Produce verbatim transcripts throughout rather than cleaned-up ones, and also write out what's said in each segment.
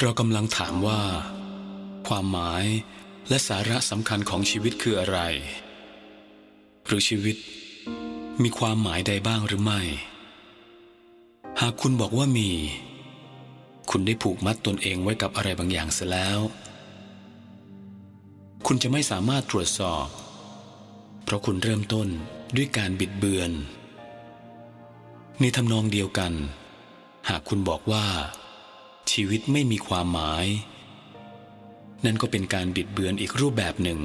เรากำลังถามว่าความหมายและสาระสำคัญของชีวิตคืออะไรหรือชีวิตมีความหมายใดบ้างหรือไม่หากคุณบอกว่ามีคุณได้ผูกมัดตนเองไว้กับอะไรบางอย่างเสียแล้วคุณจะไม่สามารถตรวจสอบเพราะคุณเริ่มต้นด้วยการบิดเบือนในทำนองเดียวกันหากคุณบอกว่าชีวิตไม่มีความหมายนั่นก็เป็นการบิดเบือนอีกรูปแบบหนึ่ง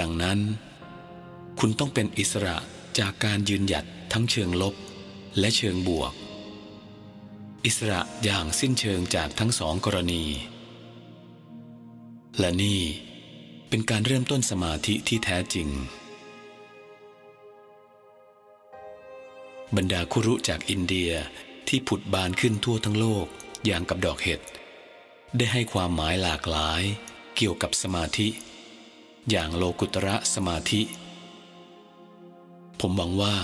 ดังนั้นคุณต้องเป็นอิสระจากการยืนหยัดทั้งเชิงลบและเชิงบวกอิสระอย่างสิ้นเชิงจากทั้งสองกรณีและนี่เป็นการเริ่มต้นสมาธิที่แท้จริงบรรดาคุรุจากอินเดียที่ผุดบานขึ้นทั่วทั้งโลกอย่างกับดอกเห็ดได้ให้ความหมายหลากหลายเกี่ยวกับสมาธิอย่างโลกุตระสมาธิผมหวังว่า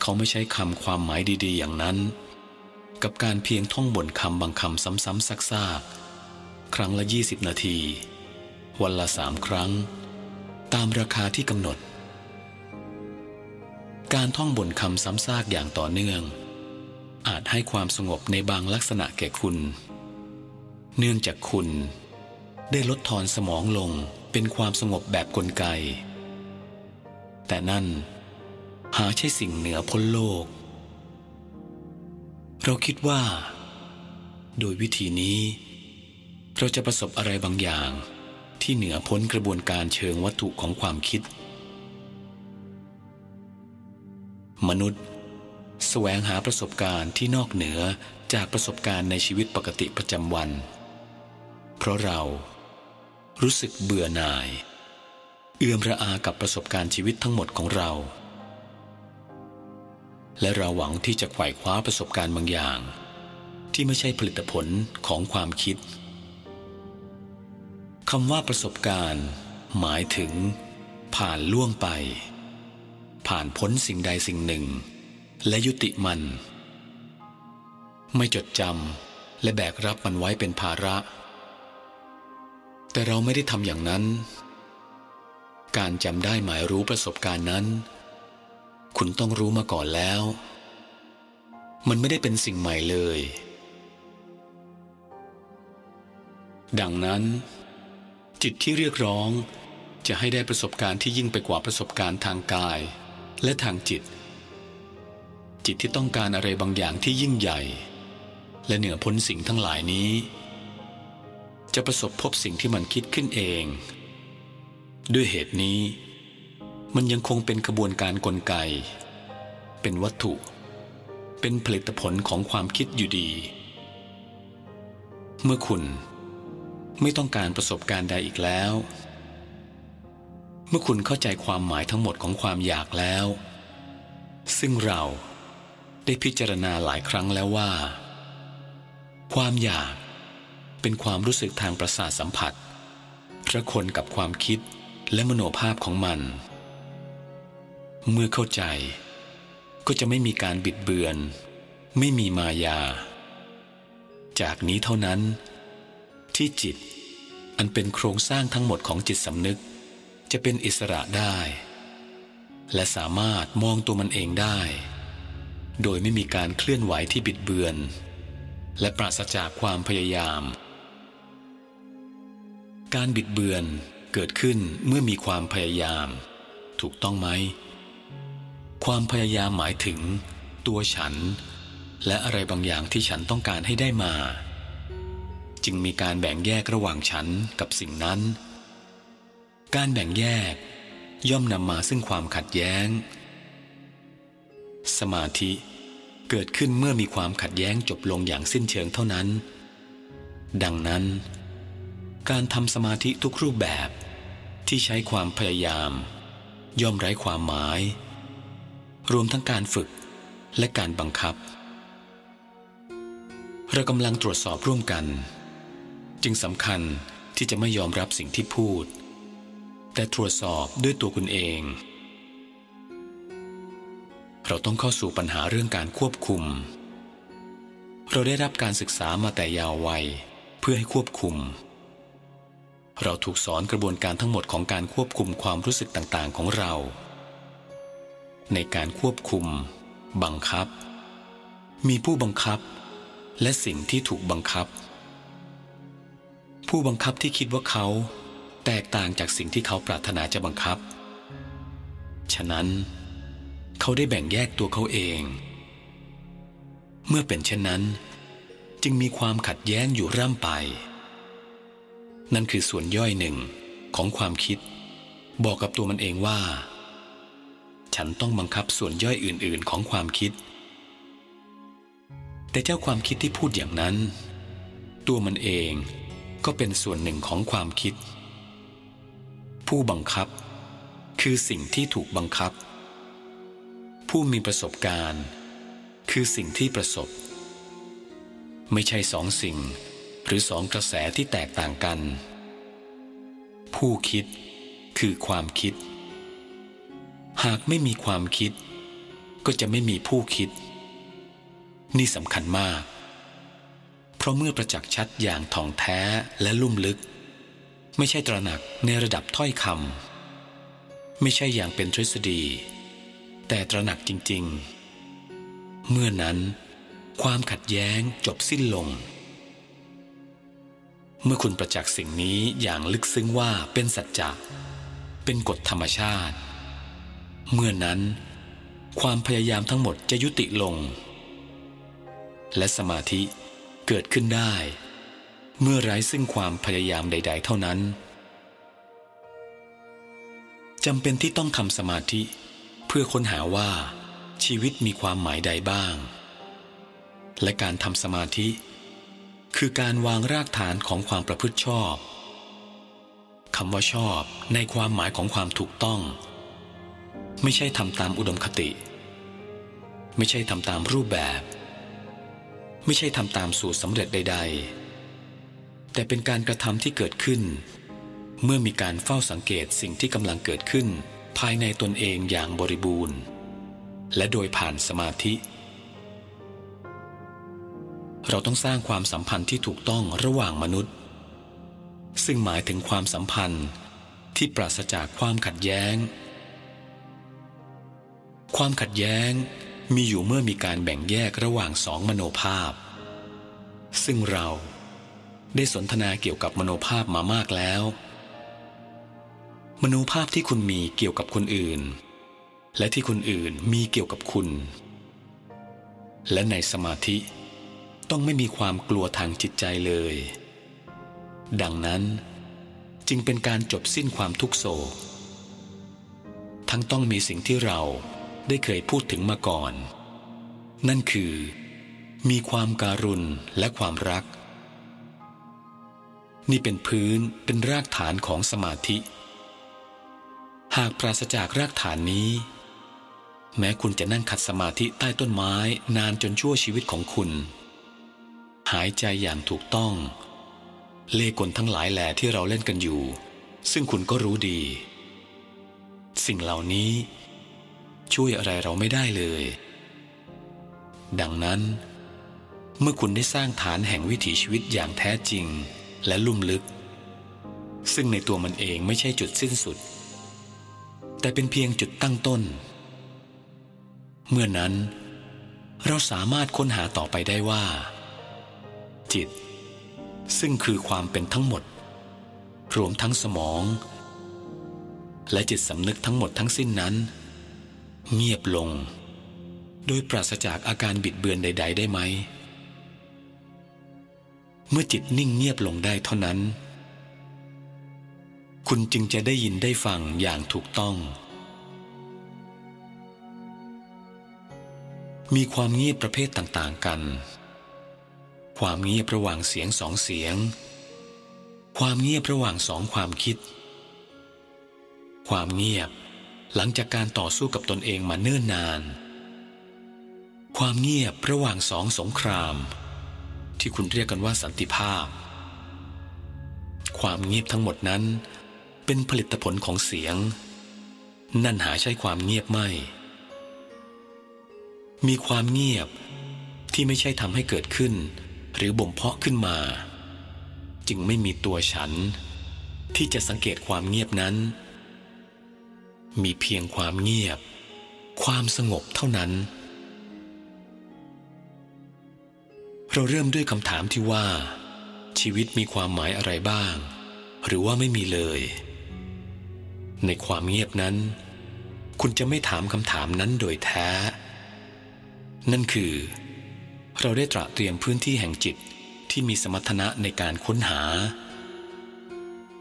เขาไม่ใช้คำความหมายดีๆอย่างนั้นกับการเพียงท่องบ่นคำบางคำซ้ำๆซักๆครั้งละยี่สิบนาทีวันละสามครั้งตามราคาที่กำหนดการท่องบ่นคำซ้ำซากอย่างต่อเนื่องอาจให้ความสงบในบางลักษณะแก่คุณเนื่องจากคุณได้ลดทอนสมองลงเป็นความสงบแบบกลไกแต่นั่นหาใช่สิ่งเหนือพ้นโลกเราคิดว่าโดยวิธีนี้เราจะประสบอะไรบางอย่างที่เหนือพ้นกระบวนการเชิงวัตถุของความคิดมนุษย์แสวงหาประสบการณ์ที่นอกเหนือจากประสบการณ์ในชีวิตปกติประจำวันเพราะเรารู้สึกเบื่อหน่ายเอื่อมระอากับประสบการณ์ชีวิตทั้งหมดของเราและเราหวังที่จะไขว่คว้าประสบการณ์บางอย่างที่ไม่ใช่ผลิตผลของความคิดคำว่าประสบการณ์หมายถึงผ่านล่วงไปผ่านพ้นสิ่งใดสิ่งหนึ่งและยุติมันไม่จดจำและแบกรับมันไว้เป็นภาระแต่เราไม่ได้ทำอย่างนั้นการจำได้หมายรู้ประสบการณ์นั้นคุณต้องรู้มาก่อนแล้วมันไม่ได้เป็นสิ่งใหม่เลยดังนั้นจิตที่เรียกร้องจะให้ได้ประสบการณ์ที่ยิ่งไปกว่าประสบการณ์ทางกายและทางจิตจิตที่ต้องการอะไรบางอย่างที่ยิ่งใหญ่และเหนือพ้นสิ่งทั้งหลายนี้จะประสบพบสิ่งที่มันคิดขึ้นเองด้วยเหตุนี้มันยังคงเป็นกระบวนการกลไกเป็นวัตถุเป็นผลิตผลของความคิดอยู่ดีเมื่อคุณไม่ต้องการประสบการณ์ใดอีกแล้วเมื่อคุณเข้าใจความหมายทั้งหมดของความอยากแล้วซึ่งเราได้พิจารณาหลายครั้งแล้วว่าความอยากเป็นความรู้สึกทางประสาทสัมผัสระคนกับความคิดและมโนภาพของมันเมื่อเข้าใจก็จะไม่มีการบิดเบือนไม่มีมายาจากนี้เท่านั้นที่จิตอันเป็นโครงสร้างทั้งหมดของจิตสำนึกจะเป็นอิสระได้และสามารถมองตัวมันเองได้โดยไม่มีการเคลื่อนไหวที่บิดเบือนและปราศจากความพยายามการบิดเบือนเกิดขึ้นเมื่อมีความพยายามถูกต้องไหมความพยายามหมายถึงตัวฉันและอะไรบางอย่างที่ฉันต้องการให้ได้มาจึงมีการแบ่งแยกระหว่างฉันกับสิ่งนั้นการแบ่งแยกย่อมนำมาซึ่งความขัดแย้งสมาธิเกิดขึ้นเมื่อมีความขัดแย้งจบลงอย่างสิ้นเชิงเท่านั้นดังนั้นการทำสมาธิทุกรูปแบบที่ใช้ความพยายามย่อมไร้ความหมายรวมทั้งการฝึกและการบังคับเรากำลังตรวจสอบร่วมกันจึงสำคัญที่จะไม่ยอมรับสิ่งที่พูดแต่ตรวจสอบด้วยตัวคุณเองเราต้องเข้าสู่ปัญหาเรื่องการควบคุม เราได้รับการศึกษามาแต่ยาววัยเพื่อให้ควบคุมเราถูกสอนกระบวนการทั้งหมดของการควบคุมความรู้สึกต่างๆของเราในการควบคุมบังคับมีผู้บังคับและสิ่งที่ถูกบังคับผู้บังคับที่คิดว่าเขาแตกต่างจากสิ่งที่เขาปรารถนาจะบังคับฉะนั้นเขาได้แบ่งแยกตัวเขาเองเมื่อเป็นเช่นนั้นจึงมีความขัดแย้งอยู่ร่ำไปนั่นคือส่วนย่อยหนึ่งของความคิดบอกกับตัวมันเองว่าฉันต้องบังคับส่วนย่อยอื่นๆของความคิดแต่เจ้าความคิดที่พูดอย่างนั้นตัวมันเองก็เป็นส่วนหนึ่งของความคิดผู้บังคับคือสิ่งที่ถูกบังคับผู้มีประสบการณ์คือสิ่งที่ประสบไม่ใช่สองสิ่งหรือสองกระแสที่แตกต่างกันผู้คิดคือความคิดหากไม่มีความคิดก็จะไม่มีผู้คิดนี่สำคัญมากเพราะเมื่อประจักษ์ชัดอย่างท่องแท้และลุ่มลึกไม่ใช่ตระหนักในระดับถ้อยคำไม่ใช่อย่างเป็นทฤษฎีแต่ตระหนักจริงๆเมื่อนั้นความขัดแย้งจบสิ้นลงเมื่อคุณประจักษ์สิ่งนี้อย่างลึกซึ้งว่าเป็นสัจจะเป็นกฎธรรมชาติเมื่อนั้นความพยายามทั้งหมดจะยุติลงและสมาธิเกิดขึ้นได้เมื่อไร้ซึ่งความพยายามใดๆเท่านั้นจำเป็นที่ต้องทำสมาธิเพื่อค้นหาว่าชีวิตมีความหมายใดบ้างและการทำสมาธิคือการวางรากฐานของความประพฤติชอบคำว่าชอบในความหมายของความถูกต้องไม่ใช่ทำตามอุดมคติไม่ใช่ทำตามรูปแบบไม่ใช่ทำตามสูตรสำเร็จใดๆแต่เป็นการกระทำที่เกิดขึ้นเมื่อมีการเฝ้าสังเกตสิ่งที่กำลังเกิดขึ้นภายในตนเองอย่างบริบูรณ์และโดยผ่านสมาธิเราต้องสร้างความสัมพันธ์ที่ถูกต้องระหว่างมนุษย์ซึ่งหมายถึงความสัมพันธ์ที่ปราศจากความขัดแย้งความขัดแย้งมีอยู่เมื่อมีการแบ่งแยกระหว่างสองมโนภาพซึ่งเราได้สนทนาเกี่ยวกับมโนภาพมามากแล้วมโนภาพที่คุณมีเกี่ยวกับคนอื่นและที่คนอื่นมีเกี่ยวกับคุณและในสมาธิต้องไม่มีความกลัวทางจิตใจเลยดังนั้นจึงเป็นการจบสิ้นความทุกโศกทั้งต้องมีสิ่งที่เราได้เคยพูดถึงมาก่อนนั่นคือมีความการุณและความรักนี่เป็นพื้นเป็นรากฐานของสมาธิหากปราศจากรากฐานนี้แม้คุณจะนั่งขัดสมาธิใต้ต้นไม้นานจนชั่วชีวิตของคุณหายใจอย่างถูกต้องเล่กลทั้งหลายแหล่ที่เราเล่นกันอยู่ซึ่งคุณก็รู้ดีสิ่งเหล่านี้ช่วยอะไรเราไม่ได้เลยดังนั้นเมื่อคุณได้สร้างฐานแห่งวิถีชีวิตอย่างแท้จริงและลุ่มลึกซึ่งในตัวมันเองไม่ใช่จุดสิ้นสุดแต่เป็นเพียงจุดตั้งต้นเมื่อนั้นเราสามารถค้นหาต่อไปได้ว่าจิตซึ่งคือความเป็นทั้งหมดรวมทั้งสมองและจิตสำนึกทั้งหมดทั้งสิ้นนั้นเงียบลงโดยปราศจากอาการบิดเบือนใดๆได้ไหมเมื่อจิตนิ่งเงียบลงได้เท่านั้นคุณจึงจะได้ยินได้ฟังอย่างถูกต้องมีความเงียบประเภทต่างๆกันความเงียบระหว่างเสียงสองเสียงความเงียบระหว่างสองความคิดความเงียบหลังจากการต่อสู้กับตนเองมาเนิ่นนานความเงียบระหว่างสองสงครามที่คุณเรียกกันว่าสันติภาพความเงียบทั้งหมดนั้นเป็นผลิตผลของเสียงนั่นหาใช่ความเงียบไม่มีความเงียบ ที่ไม่ใช่ทำให้เกิดขึ้นหรือบ่มเพาะขึ้นมาจึงไม่มีตัวฉันที่จะสังเกตความเงียบนั้นมีเพียงความเงียบความสงบเท่านั้นเราเริ่มด้วยคำถามที่ว่าชีวิตมีความหมายอะไรบ้างหรือว่าไม่มีเลยในความเงียบนั้นคุณจะไม่ถามคำถามนั้นโดยแท้นั่นคือเราได้ตระเตรียมพื้นที่แห่งจิตที่มีสมรรถนะในการค้นหา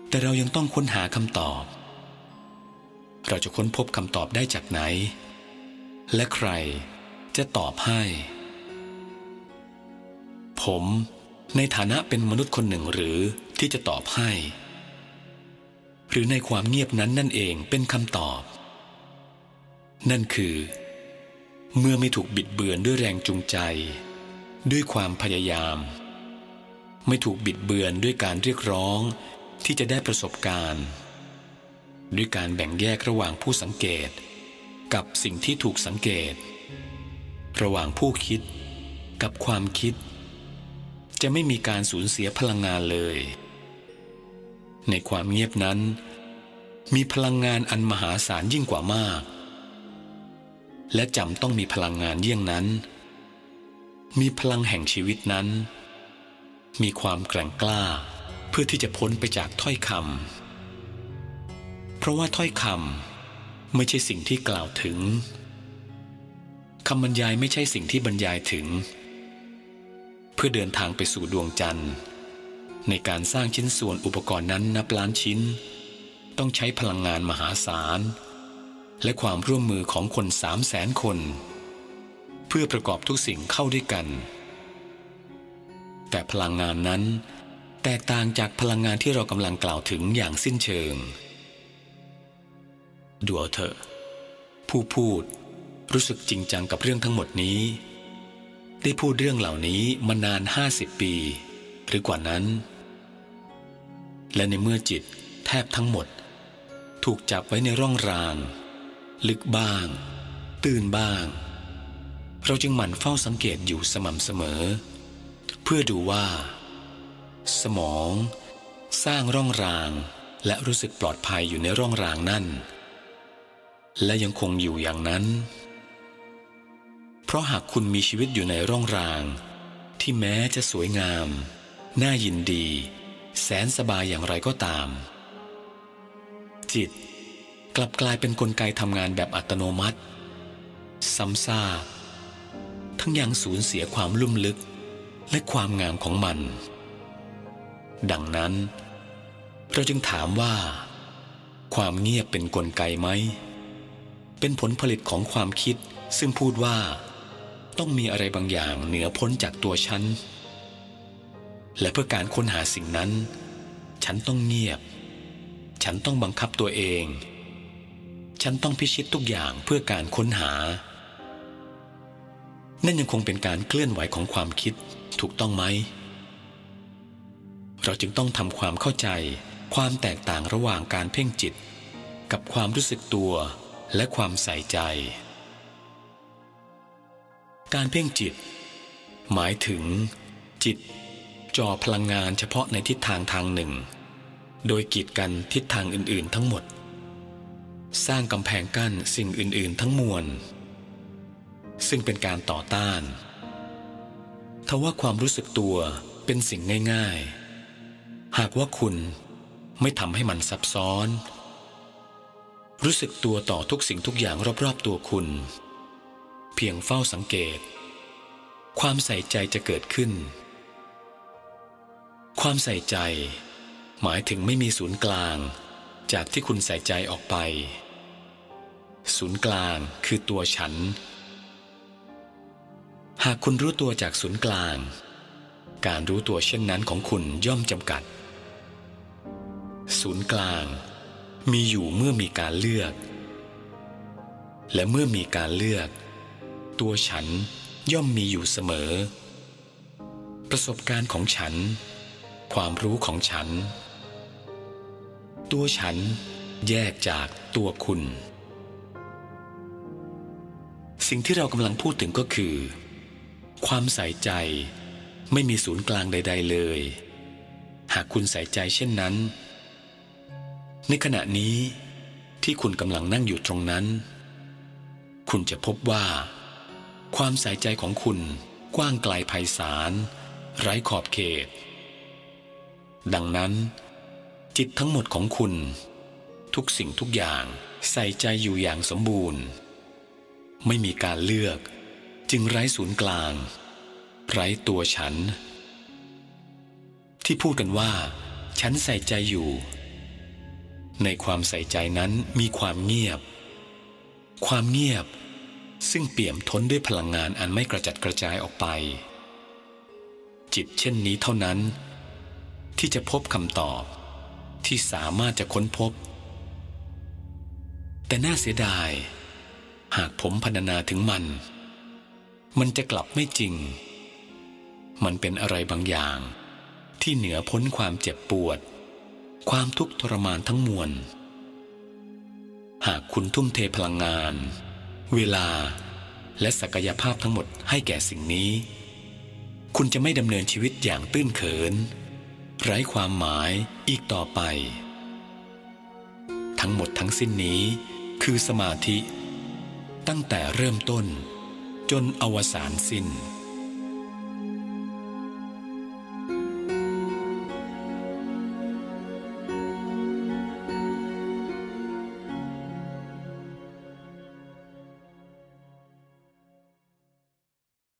แต่เรายังต้องค้นหาคำตอบเราจะค้นพบคำตอบได้จากไหนและใครจะตอบให้ผมในฐานะเป็นมนุษย์คนหนึ่งหรือที่จะตอบให้หรือในความเงียบนั้นนั่นเองเป็นคำตอบนั่นคือเมื่อไม่ถูกบิดเบือนด้วยแรงจูงใจด้วยความพยายามไม่ถูกบิดเบือนด้วยการเรียกร้องที่จะได้ประสบการณ์ด้วยการแบ่งแยกระหว่างผู้สังเกตกับสิ่งที่ถูกสังเกตระหว่างผู้คิดกับความคิดจะไม่มีการสูญเสียพลังงานเลยในความเงียบนั้นมีพลังงานอันมหาศาลยิ่งกว่ามากและจำต้องมีพลังงานเยี่ยงนั้นมีพลังแห่งชีวิตนั้นมีความแกร่งกล้าเพื่อที่จะพ้นไปจากถ้อยคำเพราะว่าถ้อยคำไม่ใช่สิ่งที่กล่าวถึงคำบรรยายไม่ใช่สิ่งที่บรรยายถึงเพื่อเดินทางไปสู่ดวงจันทร์ในการสร้างชิ้นส่วนอุปกรณ์นั้นนับล้านชิ้นต้องใช้พลังงานมหาศาลและความร่วมมือของคนสามแสนคนเพื่อประกอบทุกสิ่งเข้าด้วยกันแต่พลังงานนั้นแตกต่างจากพลังงานที่เรากำลังกล่าวถึงอย่างสิ้นเชิงดูเอาเถอะผู้พูดรู้สึกจริงจังกับเรื่องทั้งหมดนี้ได้พูดเรื่องเหล่านี้มานานห้าสิบปีหรือกว่านั้นและในเมื่อจิตแทบทั้งหมดถูกจับไว้ในร่องรางลึกบ้างตื่นบ้างเราจึงหมั่นเฝ้าสังเกตอยู่สม่ำเสมอเพื่อดูว่าสมองสร้างร่องรางและรู้สึกปลอดภัยอยู่ในร่องรางนั้นและยังคงอยู่อย่างนั้นเพราะหากคุณมีชีวิตอยู่ในร่องรางที่แม้จะสวยงามน่ายินดีแสนสบายอย่างไรก็ตามจิตกลับกลายเป็นกลไกทำงานแบบอัตโนมัติซ้ำซากทั้งยังสูญเสียความลุ่มลึกและความงามของมันดังนั้นเราจึงถามว่าความเงียบเป็นกลไกไหมเป็นผลผลิตของความคิดซึ่งพูดว่าต้องมีอะไรบางอย่างเหนือพ้นจากตัวฉันและเพื่อการค้นหาสิ่งนั้นฉันต้องเงียบฉันต้องบังคับตัวเองฉันต้องพิชิตทุกอย่างเพื่อการค้นหานั่นยังคงเป็นการเคลื่อนไหวของความคิดถูกต้องไหมเราจึงต้องทำความเข้าใจความแตกต่างระหว่างการเพ่งจิตกับความรู้สึกตัวและความใส่ใจการเพ่งจิตหมายถึงจิตจ่อพลังงานเฉพาะในทิศทางทางหนึ่งโดยกีดกันทิศทางอื่นๆทั้งหมดสร้างกำแพงกั้นสิ่งอื่นๆทั้งมวลซึ่งเป็นการต่อต้านทว่าความรู้สึกตัวเป็นสิ่งง่ายๆหากว่าคุณไม่ทำให้มันซับซ้อนรู้สึกตัวต่อทุกสิ่งทุกอย่างรอบๆตัวคุณเพียงเฝ้าสังเกตความใส่ใจจะเกิดขึ้นความใส่ใจหมายถึงไม่มีศูนย์กลางจากที่คุณใส่ใจออกไปศูนย์กลางคือตัวฉันหากคุณรู้ตัวจากศูนย์กลางการรู้ตัวเช่นนั้นของคุณย่อมจำกัดศูนย์กลางมีอยู่เมื่อมีการเลือกและเมื่อมีการเลือกตัวฉันย่อมมีอยู่เสมอประสบการณ์ของฉันความรู้ของฉันตัวฉันแยกจากตัวคุณสิ่งที่เรากำลังพูดถึงก็คือ ความใส่ใจไม่มีศูนย์กลางใดๆเลยหากคุณใส่ใจเช่นนั้นในขณะนี้ที่คุณกำลังนั่งอยู่ตรงนั้นคุณจะพบว่าความใส่ใจของคุณกว้างไกลไพศาลไร้ขอบเขตดังนั้นจิตทั้งหมดของคุณทุกสิ่งทุกอย่างใส่ใจอยู่อย่างสมบูรณ์ไม่มีการเลือกจึงไร้ศูนย์กลางไร้ตัวฉันที่พูดกันว่าฉันใส่ใจอยู่ในความใส่ใจนั้นมีความเงียบความเงียบซึ่งเปี่ยมท้นด้วยพลังงานอันไม่กระจัดกระจายออกไปจิตเช่นนี้เท่านั้นที่จะพบคำตอบที่สามารถจะค้นพบแต่น่าเสียดายหากผมพรรณนาถึงมันมันจะกลับไม่จริงมันเป็นอะไรบางอย่างที่เหนือพ้นความเจ็บปวดความทุกข์ทรมานทั้งมวลหากคุณทุ่มเทพลังงานเวลาและศักยภาพทั้งหมดให้แก่สิ่งนี้คุณจะไม่ดำเนินชีวิตอย่างตื้นเขินไร้ความหมายอีกต่อไปทั้งหมดทั้งสิ้นนี้คือสมาธิตั้งแต่เริ่มต้นจนอวสานสิ้น